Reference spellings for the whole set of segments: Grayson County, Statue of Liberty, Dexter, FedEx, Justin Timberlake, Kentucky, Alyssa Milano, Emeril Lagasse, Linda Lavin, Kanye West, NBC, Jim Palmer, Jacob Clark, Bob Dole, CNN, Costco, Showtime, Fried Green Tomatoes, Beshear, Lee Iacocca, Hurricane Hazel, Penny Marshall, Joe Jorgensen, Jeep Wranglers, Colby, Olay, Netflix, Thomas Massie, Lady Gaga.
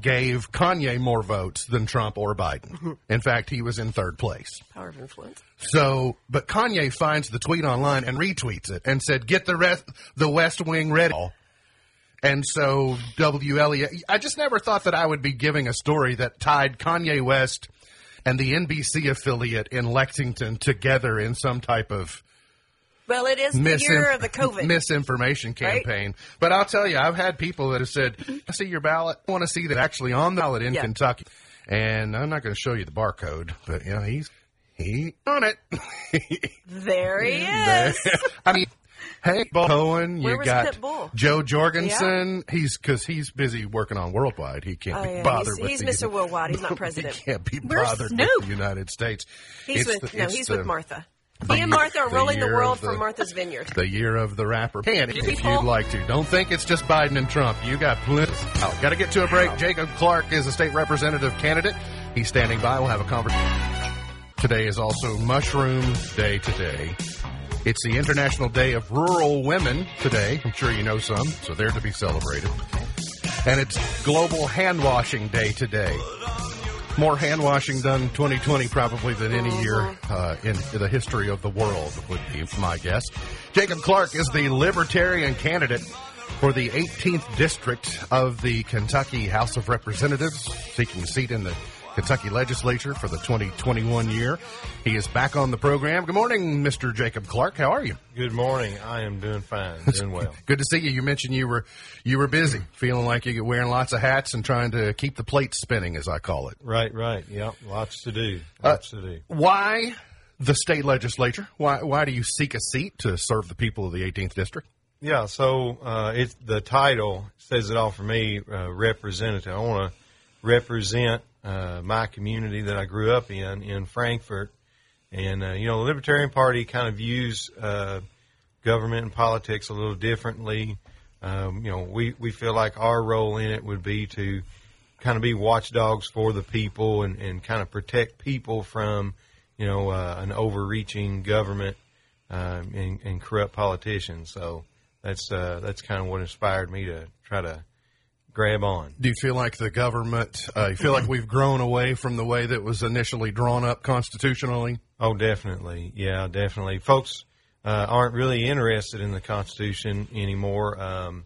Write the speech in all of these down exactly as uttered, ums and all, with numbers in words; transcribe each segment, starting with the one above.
gave Kanye more votes than Trump or Biden. In fact, he was in third place. Power of influence. So, but Kanye finds the tweet online and retweets it and said, get the rest, the West Wing ready. And so W L E A, I just never thought that I would be giving a story that tied Kanye West and the N B C affiliate in Lexington together in some type of Well, it is the year of the COVID. Misinformation campaign. Right? But I'll tell you, I've had people that have said, I see your ballot. I want to see that actually on the ballot in yeah. Kentucky. And I'm not going to show you the barcode, but, you know, he's he on it. There he is. There. I mean, hey, Bowen, you got Joe Jorgensen. Yeah. He's because he's busy working on Worldwide. He can't oh, be yeah. bothered he's, with He's the, Mister Worldwide. He's not president. He can't be Where's bothered Snoop? with the United States. He's it's with, the, no, he's the, with Martha. The Me and Martha are rolling the world the, from Martha's Vineyard. The year of the rapper. And if people? you'd like to. Don't think it's just Biden and Trump. You got plenty. Oh, got to get to a break. Wow. Jacob Clark is a state representative candidate. He's standing by. We'll have a conversation. Today is also Mushroom Day today. It's the International Day of Rural Women today. I'm sure you know some, so they're to be celebrated. And it's Global Hand Washing Day today. More hand washing done twenty twenty probably than any year uh, in the history of the world would be my guess. Jacob Clark is the Libertarian candidate for the eighteenth District of the Kentucky House of Representatives, seeking a seat in the Kentucky Legislature for the twenty twenty-one year. He is back on the program. Good morning, Mister Jacob Clark. How are you? Good morning. I am doing fine, doing well. Good to see you. You mentioned you were you were busy, feeling like you're wearing lots of hats and trying to keep the plate spinning, as I call it. Right, right. Yep, lots to do. Lots uh, to do. Why the state legislature? Why why do you seek a seat to serve the people of the eighteenth District? Yeah, so uh, it's the title says it all for me, uh, representative. I want to represent uh, my community that I grew up in, in Frankfort. And, uh, you know, the Libertarian Party kind of views uh, government and politics a little differently. Um, you know, we, we feel like our role in it would be to kind of be watchdogs for the people and, and kind of protect people from, you know, uh, an overreaching government uh, and, and corrupt politicians. So that's uh, that's kind of what inspired me to try to grab on. Do you feel like the government, uh, you feel like we've grown away from the way that was initially drawn up constitutionally? Oh, definitely. Yeah, definitely. Folks uh, aren't really interested in the Constitution anymore um,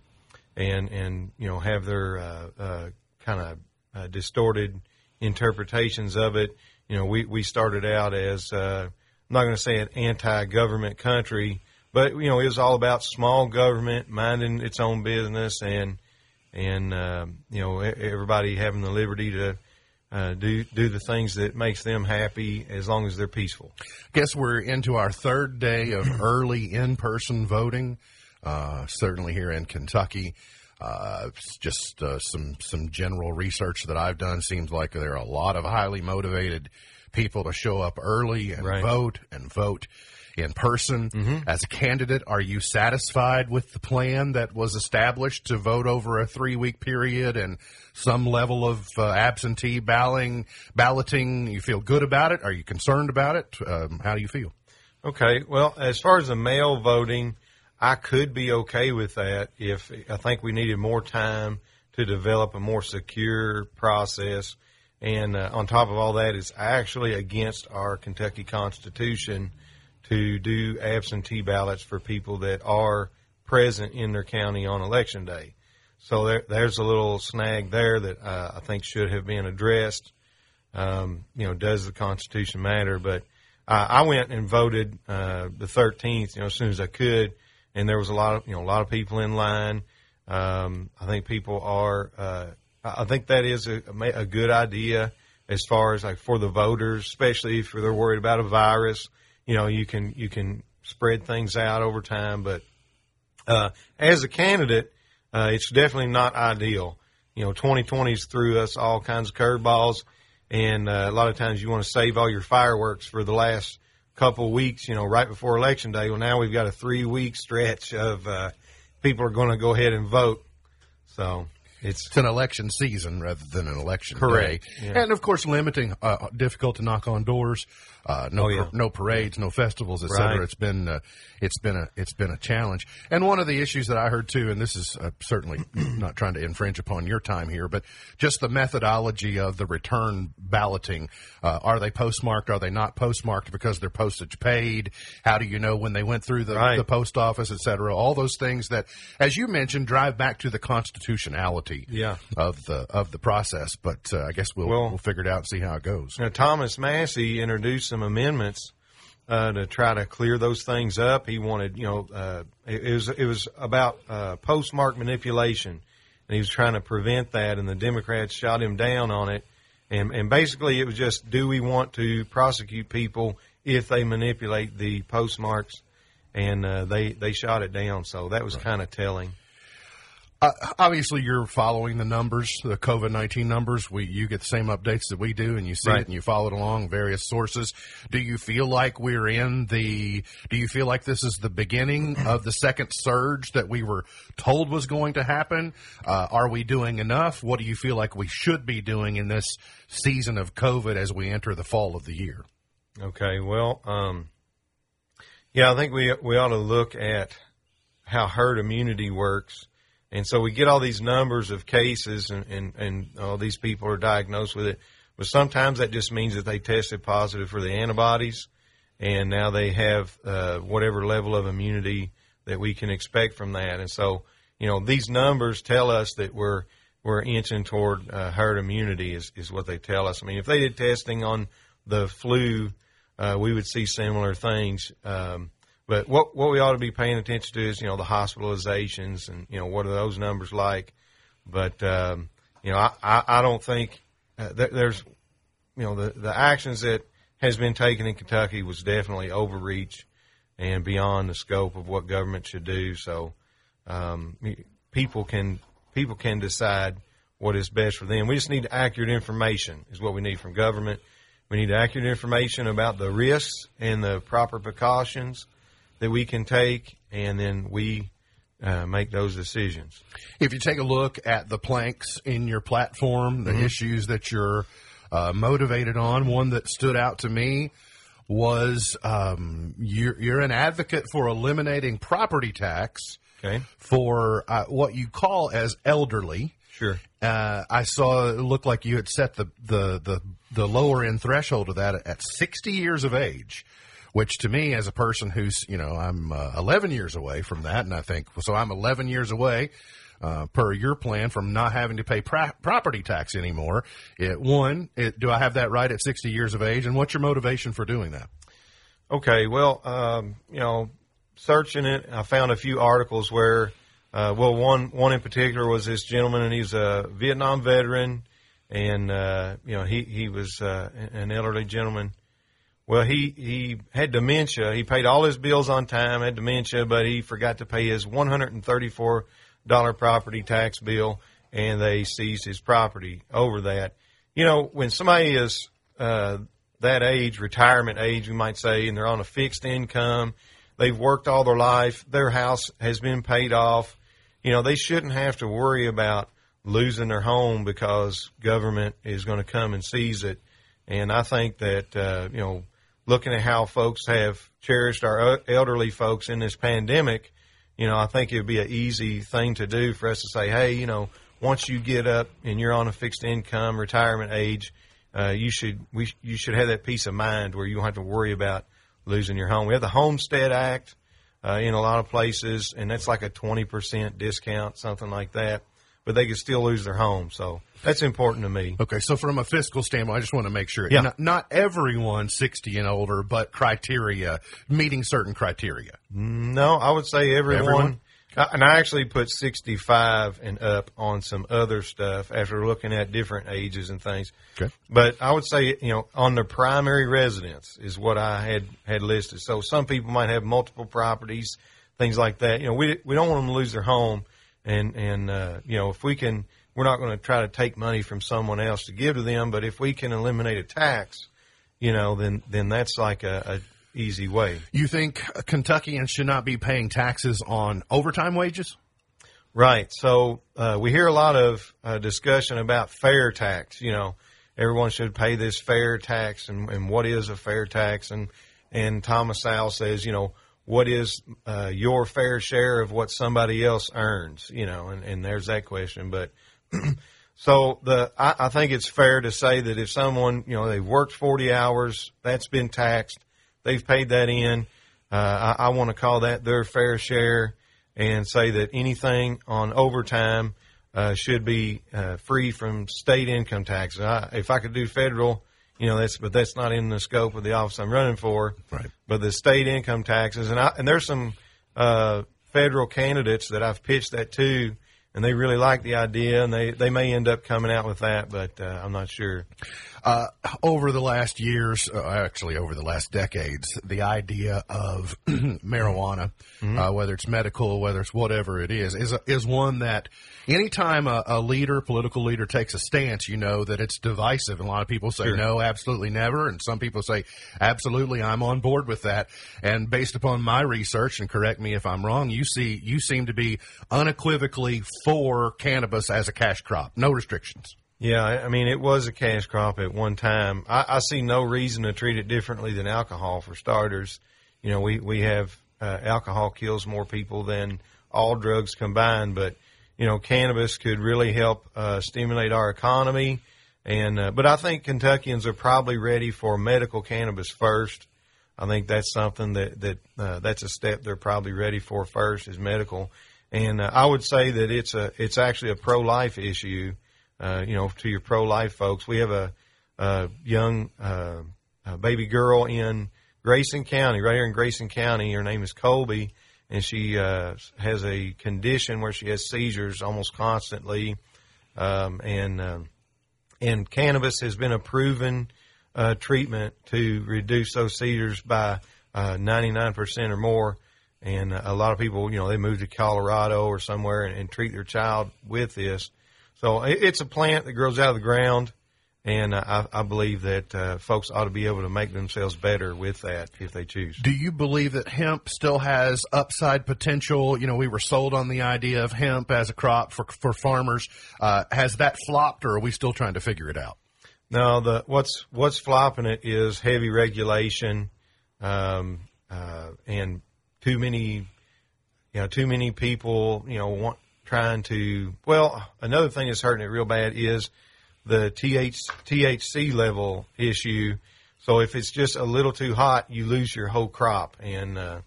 and, and you know, have their uh, uh, kind of uh, distorted interpretations of it. You know, we, we started out as, uh, I'm not going to say an anti-government country, but, you know, it was all about small government minding its own business and And, uh, you know, everybody having the liberty to uh, do do the things that makes them happy as long as they're peaceful. I guess we're into our third day of early in-person voting, uh, certainly here in Kentucky. Uh, just uh, some, some general research that I've done seems like there are a lot of highly motivated people to show up early and right. vote and vote. in person. Mm-hmm. As a candidate, are you satisfied with the plan that was established to vote over a three-week period and some level of uh, absentee balloting, balloting? You feel good about it? Are you concerned about it? Um, how do you feel? Okay. Well, as far as the mail voting, I could be okay with that if I think we needed more time to develop a more secure process. And uh, on top of all that, it's actually against our Kentucky Constitution to do absentee ballots for people that are present in their county on election day. So there, there's a little snag there that uh, I think should have been addressed. Um, you know, does the Constitution matter? But uh, I went and voted uh, the thirteenth, you know, as soon as I could. And there was a lot of, you know, a lot of people in line. Um, I think people are, uh, I think that is a, a good idea as far as like for the voters, especially if they're worried about a virus. You know, you can you can spread things out over time, but uh, as a candidate, uh, it's definitely not ideal. You know, twenty twenty's threw us all kinds of curveballs, and uh, a lot of times you want to save all your fireworks for the last couple of weeks, you know, right before Election Day. Well, now we've got a three-week stretch of uh, people are going to go ahead and vote. So It's, it's an election season rather than an election Correct. Day. Yeah. And, of course, limiting uh, difficult to knock on doors, uh, no oh, yeah. no parades, yeah. no festivals, et cetera. Right. It's been uh, it's been a it's been a challenge. And one of the issues that I heard too, and this is uh, certainly not trying to infringe upon your time here, but just the methodology of the return balloting. Uh, are they postmarked? Are they not postmarked because they're postage paid? How do you know when they went through the, right. the post office, et cetera? All those things that, as you mentioned, drive back to the constitutionality yeah. of the of the process. But uh, I guess we'll, well we'll figure it out and see how it goes. Now, Thomas Massie introduced some amendments uh, to try to clear those things up. He wanted, you know, uh, it, it was it was about uh, postmark manipulation, and he was trying to prevent that. And the Democrats shot him down on it. And, and basically, it was just, do we want to prosecute people if they manipulate the postmarks? And uh, they, they shot it down, so that was right. kind of telling. Uh, obviously, you're following the numbers, the COVID nineteen numbers. We You get the same updates that we do, and you see right. it, and you follow it along, various sources. Do you feel like we're in the – do you feel like this is the beginning of the second surge that we were told was going to happen? Uh, are we doing enough? What do you feel like we should be doing in this season of COVID as we enter the fall of the year? Okay, well, um, yeah, I think we we ought to look at how herd immunity works. And so we get all these numbers of cases and, and, and all these people are diagnosed with it. But sometimes that just means that they tested positive for the antibodies, and now they have uh, whatever level of immunity that we can expect from that. And so, you know, these numbers tell us that we're we're inching toward uh, herd immunity is, is what they tell us. I mean, if they did testing on the flu, uh, we would see similar things. Um But what what we ought to be paying attention to is, you know, the hospitalizations and, you know, what are those numbers like. But, um, you know, I, I, I don't think uh, th- there's, you know, the, the actions that has been taken in Kentucky was definitely overreach and beyond the scope of what government should do. So um, people can people can decide what is best for them. We just need accurate information is what we need from government. We need accurate information about the risks and the proper precautions that we can take, and then we uh, make those decisions. If you take a look at the planks in your platform, the mm-hmm. issues that you're uh, motivated on, one that stood out to me was um, you're, you're an advocate for eliminating property tax okay. for uh, what you call as elderly. Sure. Uh, I saw it looked like you had set the, the, the, the lower end threshold of that at sixty years of age. Which to me, as a person who's, you know, I'm uh, eleven years away from that, and I think, so I'm eleven years away, uh, per your plan, from not having to pay pra- property tax anymore. It, one, it, do I have that right at sixty years of age? And what's your motivation for doing that? Okay, well, um, you know, searching it, I found a few articles where, uh, well, one, one in particular was this gentleman, and he's a Vietnam veteran, and, uh, you know, he, he was uh, an elderly gentleman. Well, he, he had dementia. He paid all his bills on time, had dementia, but he forgot to pay his one hundred thirty-four dollars property tax bill, and they seized his property over that. You know, when somebody is uh, that age, retirement age, we might say, and they're on a fixed income, they've worked all their life, their house has been paid off, you know, they shouldn't have to worry about losing their home because government is going to come and seize it. And I think that, uh, you know, looking at how folks have cherished our elderly folks in this pandemic, you know, I think it would be an easy thing to do for us to say, hey, you know, once you get up and you're on a fixed income retirement age, uh, you should we you should have that peace of mind where you don't have to worry about losing your home. We have the Homestead Act uh, in a lot of places, and that's like a twenty percent discount, something like that. But they could still lose their home. So that's important to me. Okay, so from a fiscal standpoint, I just want to make sure. Yeah. Not, not everyone sixty and older, but criteria, meeting certain criteria. No, I would say everyone. everyone? I, and I actually put sixty-five and up on some other stuff after looking at different ages and things. Okay. But I would say, you know, on the primary residence is what I had, had listed. So some people might have multiple properties, things like that. You know, we we don't want them to lose their home. And, and uh, you know, if we can, we're not going to try to take money from someone else to give to them, but if we can eliminate a tax, you know, then, then that's like a, a easy way. You think Kentuckians should not be paying taxes on overtime wages? Right. So uh, we hear a lot of uh, discussion about fair tax. You know, everyone should pay this fair tax, and, and what is a fair tax? And and Thomas Sowell says, you know, what is uh, your fair share of what somebody else earns? You know, and, and there's that question. But so the I, I think it's fair to say that if someone, you know, they've worked forty hours, that's been taxed, they've paid that in, uh, I, I want to call that their fair share and say that anything on overtime uh, should be uh, free from state income tax. I, if I could do federal, you know, that's, but that's not in the scope of the office I'm running for. Right. But the state income taxes, and I, and there's some uh, federal candidates that I've pitched that to, and they really like the idea, and they, they may end up coming out with that, but uh, I'm not sure. Uh, over the last years, uh, actually over the last decades, the idea of marijuana, mm-hmm. uh, whether it's medical, whether it's whatever it is, is a, is one that anytime a, a leader, political leader, takes a stance, you know that it's divisive. And a lot of people say, sure. No, absolutely never. And some people say, absolutely, I'm on board with that. And based upon my research, and correct me if I'm wrong, you see, you seem to be unequivocally for cannabis as a cash crop, no restrictions. Yeah, I mean, it was a cash crop at one time. I, I see no reason to treat it differently than alcohol, for starters. You know, we, we have uh, alcohol kills more people than all drugs combined, but, you know, cannabis could really help uh, stimulate our economy. And uh, but I think Kentuckians are probably ready for medical cannabis first. I think that's something that, that uh, that's a step they're probably ready for first is medical. And uh, I would say that it's a it's actually a pro-life issue. Uh, you know, to your pro-life folks, we have a, a young uh, a baby girl in Grayson County, right here in Grayson County. Her name is Colby, and she uh, has a condition where she has seizures almost constantly. Um, and uh, and cannabis has been a proven uh, treatment to reduce those seizures by uh, ninety-nine percent or more. And a lot of people, you know, they move to Colorado or somewhere and, and treat their child with this. So it's a plant that grows out of the ground, and I, I believe that uh, folks ought to be able to make themselves better with that if they choose. Do you believe that hemp still has upside potential? You know, we were sold on the idea of hemp as a crop for for farmers. Uh, has that flopped, or are we still trying to figure it out? No, the what's what's flopping it is heavy regulation, um, uh, and too many, you know, too many people, you know, want. Trying to, well, another thing that's hurting it real bad is the T H C level issue. So if it's just a little too hot, you lose your whole crop. And, uh,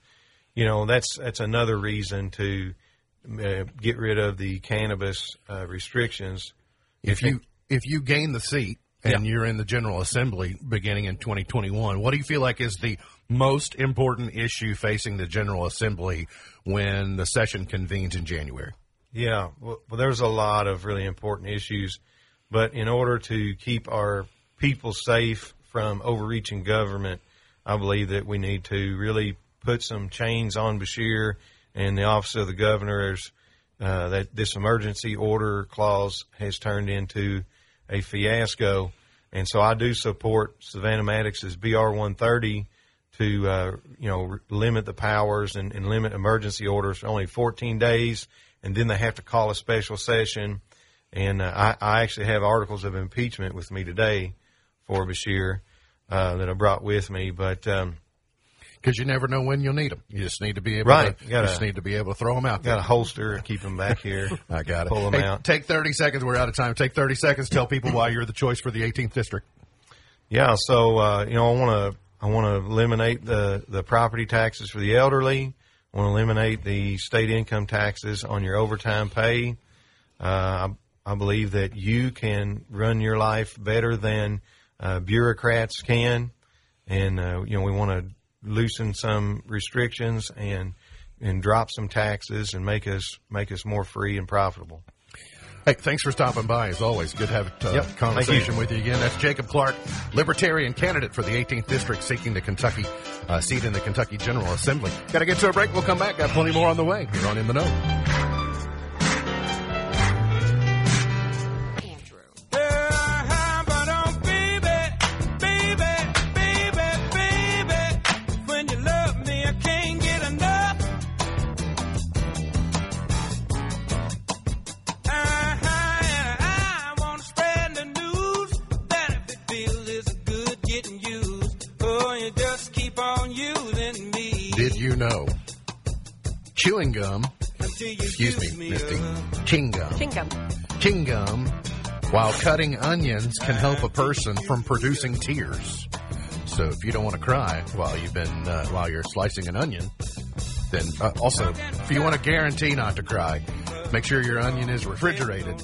you know, that's that's another reason to uh, get rid of the cannabis uh, restrictions. If you if you gain the seat and yeah. you're in the General Assembly beginning in twenty twenty-one, what do you feel like is the most important issue facing the General Assembly when the session convenes in January? Yeah, well, there's a lot of really important issues, but in order to keep our people safe from overreaching government, I believe that we need to really put some chains on Beshear and the office of the governor. Uh, that this emergency order clause has turned into a fiasco, and so I do support Savannah Maddox's B R one thirty to uh, you know limit the powers and, and limit emergency orders for only fourteen days. And then they have to call a special session. And uh, I, I actually have articles of impeachment with me today for Beshear uh, that I brought with me. But um, because you never know when you'll need them. You just need to be able, right, to, gotta, you just need to, be able to throw them out there. Got to holster and keep them back here. I got it. Pull them hey, out. Take thirty seconds. We're out of time. Take thirty seconds. Tell people why you're the choice for the eighteenth district. Yeah, so, uh, you know, I want to I want to eliminate the, the property taxes for the elderly. Want to eliminate the state income taxes on your overtime pay. Uh, I, I believe that you can run your life better than uh, bureaucrats can. And, uh, you know, we want to loosen some restrictions and and drop some taxes and make us make us more free and profitable. Hey, thanks for stopping by, as always. Good to have a uh, yep. conversation you. with you again. That's Jacob Clark, Libertarian candidate for the eighteenth district, seeking the Kentucky uh, seat in the Kentucky General Assembly. Got to get to a break. We'll come back. Got plenty more on the way here on In the Know. Andrew. Did you know? Chewing gum. Excuse me, Misty. Chewing gum. Chewing gum. Chewing gum. While cutting onions can help a person from producing tears. So if you don't want to cry while you've been uh, while you're slicing an onion, then uh, also if you want to guarantee not to cry, make sure your onion is refrigerated.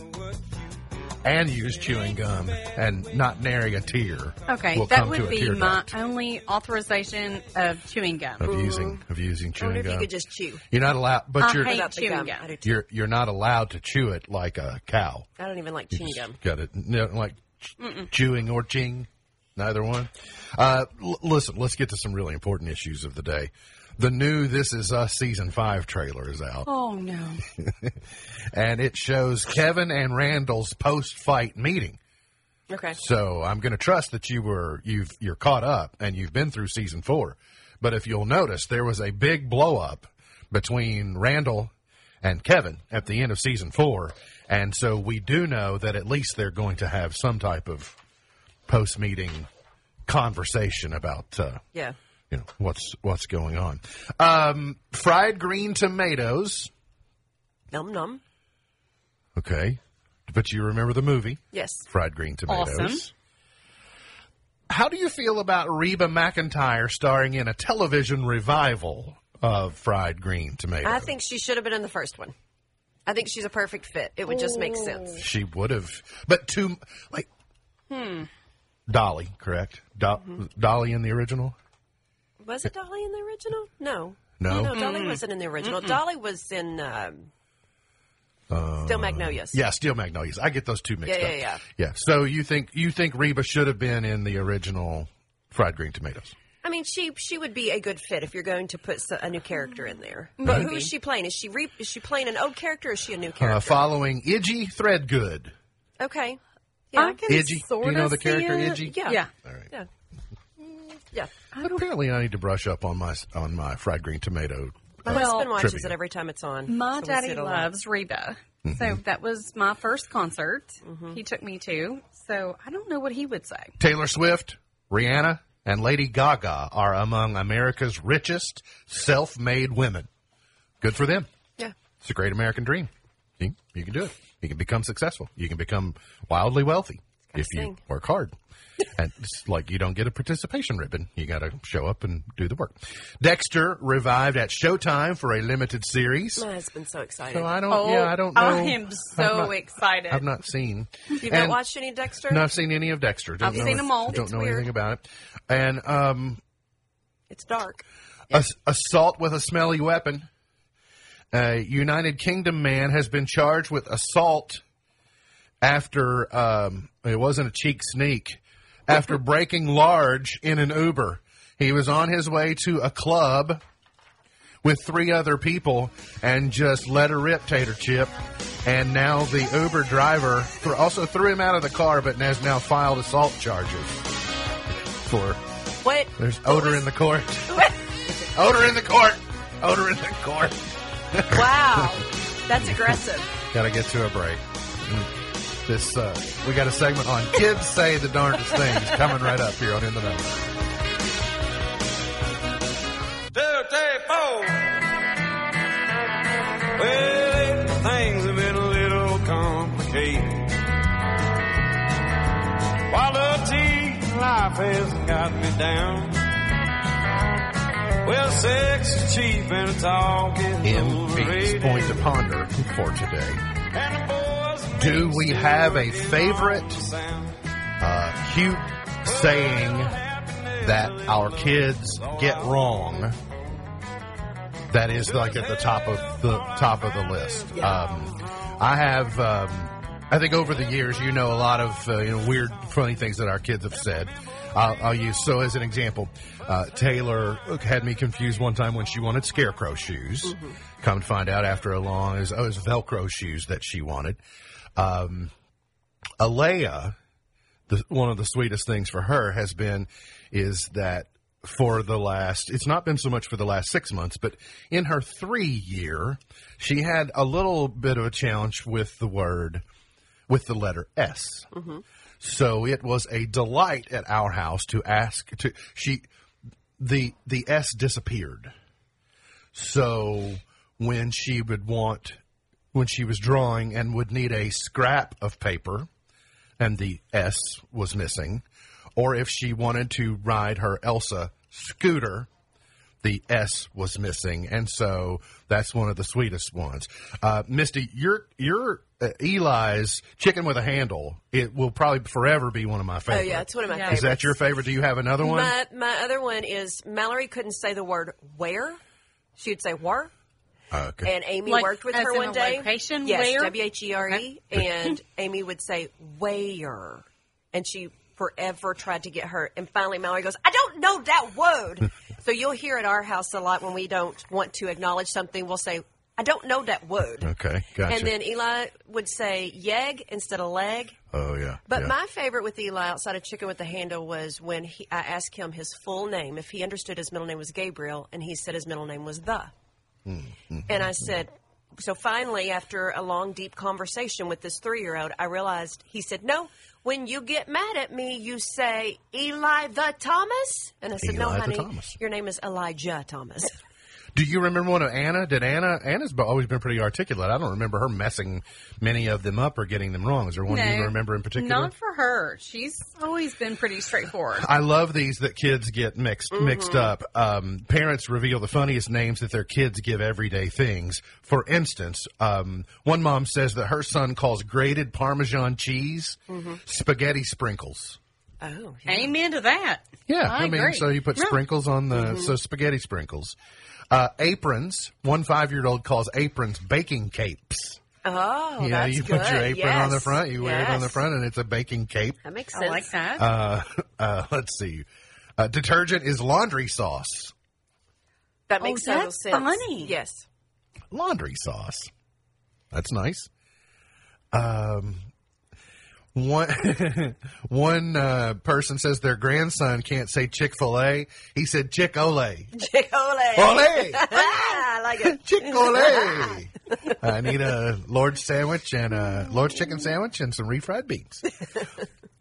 And use chewing gum and not nary a tear. Okay, will that come would to a be my duct. Only authorization of chewing gum. Of mm-hmm. using of using chewing I wonder gum. If you could just chew. You're not allowed, but I you're hate chewing gum. gum. You're you're not allowed to chew it like a cow. I don't even like you chewing gum. Got it? No, like Mm-mm. chewing or ching, neither one. Uh, l- listen, let's get to some really important issues of the day. The new This Is Us Season five trailer is out. Oh, no. And it shows Kevin and Randall's post-fight meeting. Okay. So I'm going to trust that you were, you've, you're caught up and you've been through Season four. But if you'll notice, there was a big blow-up between Randall and Kevin at the end of Season four. And so we do know that at least they're going to have some type of post-meeting conversation about... Uh, yeah. You know, what's what's going on. Um, fried green tomatoes. Num num. Okay. But you remember the movie? Yes. Fried Green Tomatoes. Awesome. How do you feel about Reba McEntire starring in a television revival of Fried Green Tomatoes? I think she should have been in the first one. I think she's a perfect fit. It would Ooh. just make sense. She would have. But to, like... Hmm. Dolly, correct? Do- mm-hmm. Dolly in the original? Was it Dolly in the original? No. No? No, no Dolly mm-hmm. wasn't in the original. Mm-hmm. Dolly was in um, uh, Steel Magnolias. Yeah, Steel Magnolias. I get those two mixed yeah, yeah, up. Yeah, yeah, yeah. So you think you think Reba should have been in the original Fried Green Tomatoes? I mean, she she would be a good fit if you're going to put a new character in there. But right. who is she playing? Is she re- is she playing an old character or is she a new character? Uh, following Idgie Threadgood. Okay. Yeah. I can Idgie. Sort Do you know the character it. Idgie? Yeah. yeah. All right. Yeah. Yeah, apparently I need to brush up on my on my fried green tomato. My uh, husband watches trivia. It every time it's on. My so daddy we'll loves Reba, mm-hmm. so that was my first concert mm-hmm. he took me to. So I don't know what he would say. Taylor Swift, Rihanna, and Lady Gaga are among America's richest self-made women. Good for them. Yeah, it's a great American dream. You, you can do it. You can become successful. You can become wildly wealthy if you thing. work hard. And it's like you don't get a participation ribbon. You got to show up and do the work. Dexter revived at Showtime for a limited series. My husband's so excited. So I don't, oh, yeah, I don't know. I am so not, excited. I've not seen. You've not watched any Dexter? No, I've seen any of Dexter. Don't I've know, seen them all. Don't it's know weird. Anything about it. And um, it's dark. Yeah. Assault with a smelly weapon. A United Kingdom man has been charged with assault after um, it wasn't a cheek sneak. After breaking large in an Uber, he was on his way to a club with three other people and just let her rip, Tater Chip. And now the Uber driver th- also threw him out of the car, but has now filed assault charges for. What? There's odor in the court. What? Odor in the court. Odor in the court. Wow, that's aggressive. Got to get to a break. This, uh, we got a segment on Kids Say the Darndest Things coming right up here on In the Know. Two, three, four. Well, things have been a little complicated. Quality life has got me down. Well, sex is cheap and it's all getting overrated. M B's point to ponder for today. Do we have a favorite uh, cute saying that our kids get wrong that is like at the top of the top of the list? Um, I have, um, I think over the years, you know, a lot of uh, you know, weird, funny things that our kids have said. I'll, I'll use, so as an example, uh, Taylor had me confused one time when she wanted scarecrow shoes. Mm-hmm. Come to find out after a long, it was, oh, it was Velcro shoes that she wanted. Um, Alea, the, one of the sweetest things for her has been is that for the last, it's not been so much for the last six months, but in her three year, she had a little bit of a challenge with the word, with the letter S. Mm-hmm. So it was a delight at our house to ask to, she, the, the S disappeared. So when she would want, when she was drawing and would need a scrap of paper, and the S was missing, or if she wanted to ride her Elsa scooter, the S was missing, and so that's one of the sweetest ones. Uh, Misty, your your uh, Eli's chicken with a handle, it will probably forever be one of my favorites. Oh, yeah, it's one of my yeah. favorites. Is that your favorite? Do you have another one? My, my other one is Mallory couldn't say the word where. She would say war. Oh, okay. And Amy like, worked with her one day. Location, yes, where? W H E R E. And Amy would say where. And she forever tried to get her. And finally Mallory goes, I don't know that word. So you'll hear at our house a lot when we don't want to acknowledge something, we'll say, I don't know that word. Okay, gotcha. And then Eli would say yeg instead of leg. Oh, yeah. But yeah. my favorite with Eli outside of chicken with the handle was when he, I asked him his full name, if he understood his middle name was Gabriel, and he said his middle name was The. Mm-hmm. And I said, so finally, after a long, deep conversation with this three-year-old, I realized he said, no, when you get mad at me, you say, Eli the Thomas? And I said, Eli no, honey, your name is Elijah Thomas. Do you remember one of Anna? Did Anna? Anna's always been pretty articulate. I don't remember her messing many of them up or getting them wrong. Is there one no, you remember in particular? Not for her. She's always been pretty straightforward. I love these that kids get mixed mm-hmm. mixed up. Um, parents reveal the funniest names that their kids give everyday things. For instance, um, one mom says that her son calls grated Parmesan cheese mm-hmm. spaghetti sprinkles. Oh, yeah. Amen to that. Yeah, I, I mean, agree. So you put yeah. sprinkles on the mm-hmm. so spaghetti sprinkles. Uh, aprons. One five-year-old calls aprons baking capes. Oh, you know, that's you put good. Your apron yes. on the front, you yes. wear it on the front, and it's a baking cape. That makes sense. I like that. Uh, uh, let's see. Uh, detergent is laundry sauce. That makes oh, that's sense. Funny. Yes. Laundry sauce. That's nice. Um. One one uh, person says their grandson can't say Chick-fil-A. He said Chick-O-Lay. Chick-O-Lay. Olay. I like it. Chick-O-Lay. I need a Lord's sandwich and a Lord's chicken sandwich and some refried beans.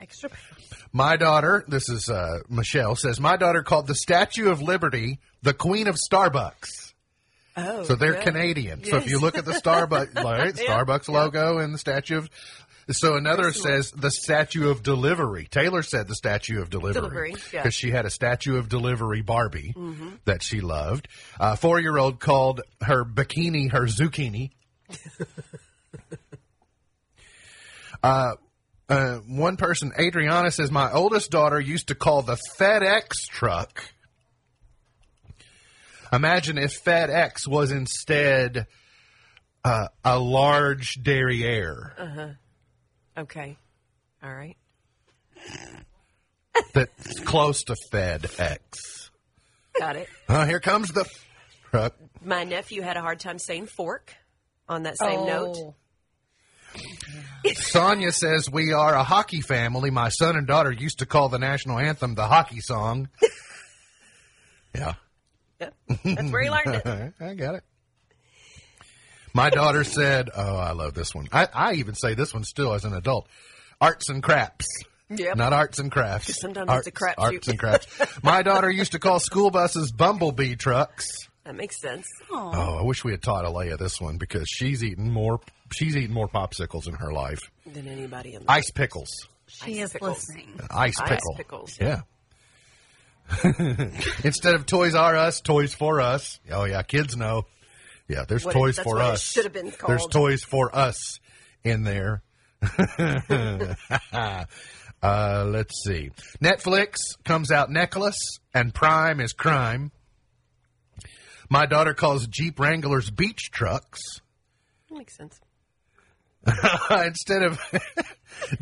Extra. My daughter, this is uh, Michelle, says, my daughter called the Statue of Liberty the Queen of Starbucks. Oh, so they're good. Canadian. Yes. So if you look at the Starbucks, like, Starbucks yeah. logo and the Statue of... So another says the Statue of Delivery. Taylor said the Statue of Delivery because yeah. she had a Statue of Delivery Barbie mm-hmm. that she loved. A uh, four-year-old called her bikini her zucchini. uh, uh, one person, Adriana, says, my oldest daughter used to call the FedEx truck. Imagine if FedEx was instead uh, a large derriere. Uh-huh. Okay. All right. That's close to FedEx. Got it. Uh, here comes the truck. My nephew had a hard time saying fork on that same oh. note. Sonia says, we are a hockey family. My son and daughter used to call the national anthem the hockey song. yeah. yeah. That's where he learned it. I got it. My daughter said, oh, I love this one. I, I even say this one still as an adult. Arts and craps. Yep. Not arts and crafts. Sometimes arts, it's a crapshoot. Arts and crafts. My daughter used to call school buses bumblebee trucks. That makes sense. Aww. Oh, I wish we had taught Alea this one because she's eaten more She's eaten more popsicles in her life. Than anybody in the Ice pickles. She Ice is pickles. Listening. Ice pickle. Ice pickles. Yeah. Instead of Toys R Us, Toys for Us. Oh, yeah. Kids know. Yeah, there's what toys it, for us. Should have been called. There's toys for us in there. uh, let's see. Netflix comes out necklace, and Prime is crime. My daughter calls Jeep Wranglers beach trucks. That makes sense. Instead of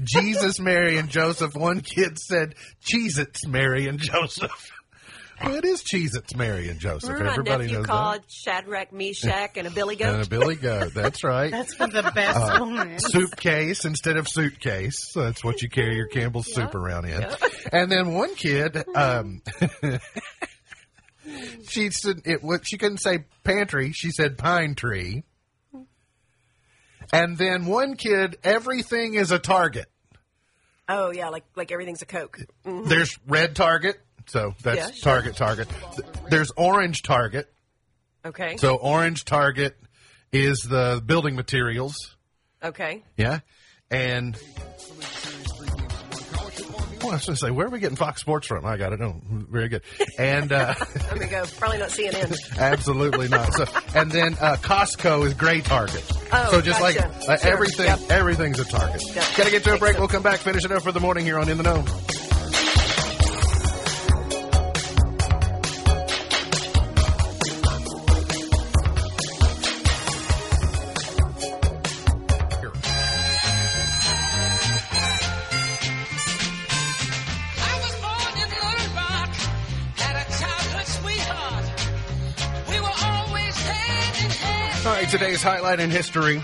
Jesus, Mary, and Joseph, one kid said Cheez-Its, Mary, and Joseph. Well, it is Cheez-Its, Mary, and Joseph. Remember Everybody my nephew knows called that. Shadrach, Meshach, and a Billy Goat. And a Billy Goat. That's right. That's for the best uh, one. Suitcase instead of suitcase. So that's what you carry your Campbell's yep. soup around in. Yep. And then one kid, um, she said it. She couldn't say pantry. She said pine tree. And then one kid, everything is a Target. Oh yeah, like like everything's a Coke. Mm-hmm. There's red Target. So that's yeah, sure. Target, Target. There's orange Target. Okay. So Orange Target is the building materials. Okay. Yeah. And well, I was going to say, where are we getting Fox Sports from? I got it. No, very good. And uh, there we go. Probably not C N N. Absolutely not. So, and then uh, Costco is Gray Target. Oh, so just gotcha. like uh, sure. everything, yep. everything's a Target. Got to get to a break. So. We'll come back, finish it up for the morning here on In the Know. Today's highlight in history,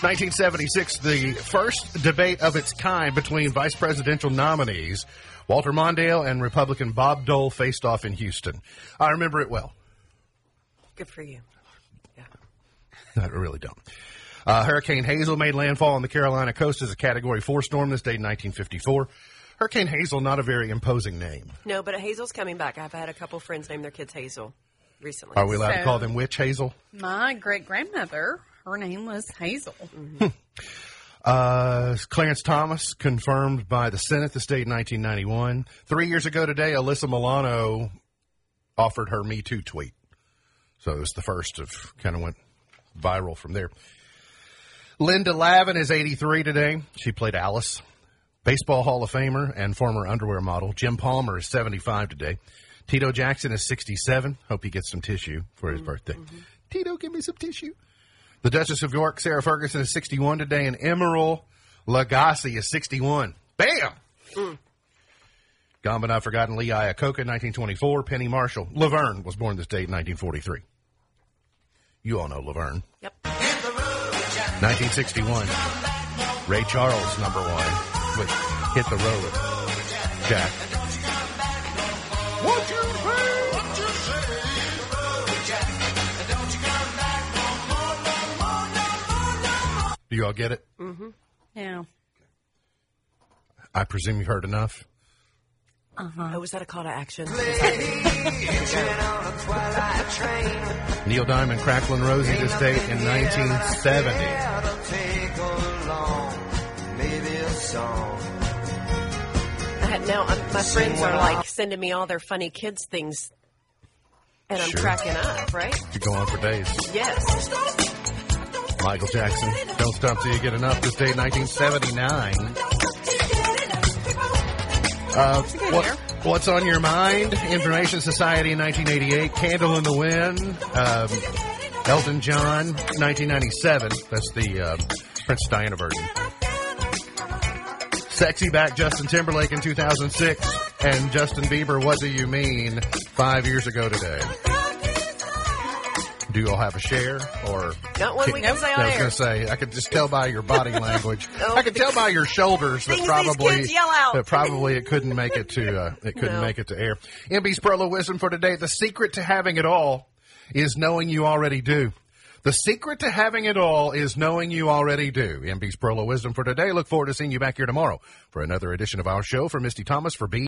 nineteen seventy-six, the first debate of its kind between vice presidential nominees, Walter Mondale and Republican Bob Dole, faced off in Houston. I remember it well. Good for you. Yeah. I really don't. Uh, Hurricane Hazel made landfall on the Carolina coast as a Category four storm this day in nineteen fifty-four. Hurricane Hazel, not a very imposing name. No, but Hazel's coming back. I've had a couple friends name their kids Hazel. Recently. Are we allowed so, to call them Witch Hazel? My great-grandmother, her name was Hazel. Mm-hmm. uh, Clarence Thomas, confirmed by the Senate this day in nineteen ninety-one. Three years ago today, Alyssa Milano offered her Me Too tweet. So it was the first of, kind of went viral from there. Linda Lavin is eighty-three today. She played Alice. Baseball Hall of Famer and former underwear model Jim Palmer is seventy-five today. Tito Jackson is sixty-seven. Hope he gets some tissue for his mm-hmm. birthday. Mm-hmm. Tito, give me some tissue. The Duchess of York, Sarah Ferguson, is sixty-one today, and Emeril Lagasse is sixty-one. Bam! Mm. Gone but not forgotten, Lee Iacocca, nineteen twenty-four. Penny Marshall. Laverne was born this date in nineteen forty-three. You all know Laverne. Yep. nineteen sixty-one. Ray Charles, number one, with Hit the Road, Jack. What you say? What you say? Do you all get it? Mm-hmm. Yeah. I presume you heard enough. Uh-huh. Oh, was that a call to action? Neil Diamond, Cracklin' Rosie, this date in nineteen seventy. Maybe a song. Now, I'm, my friends are, like, sending me all their funny kids things, and I'm sure. cracking up, right? You go on for days. Yes. Michael Jackson, Don't Stop Till You Get Enough, this day in nineteen seventy-nine. Uh, what, what's on your mind? Information Society in nineteen eighty-eight, Candle in the Wind, um, Elton John, nineteen ninety-seven. That's the uh, Prince Diana version. Sexy Back, Justin Timberlake in two thousand six, and Justin Bieber, What Do You Mean, five years ago today. Do you all have a share? Or Not one can, we can say on I was going to say, I could just tell by your body language. oh, I could tell by your shoulders that probably that probably it couldn't make it to uh, it couldn't no. make it to air. M B's Perla Wisdom for today: the secret to having it all is knowing you already do. The secret to having it all is knowing you already do. M B's Pearl of Wisdom for today. Look forward to seeing you back here tomorrow for another edition of our show. For Misty Thomas, for being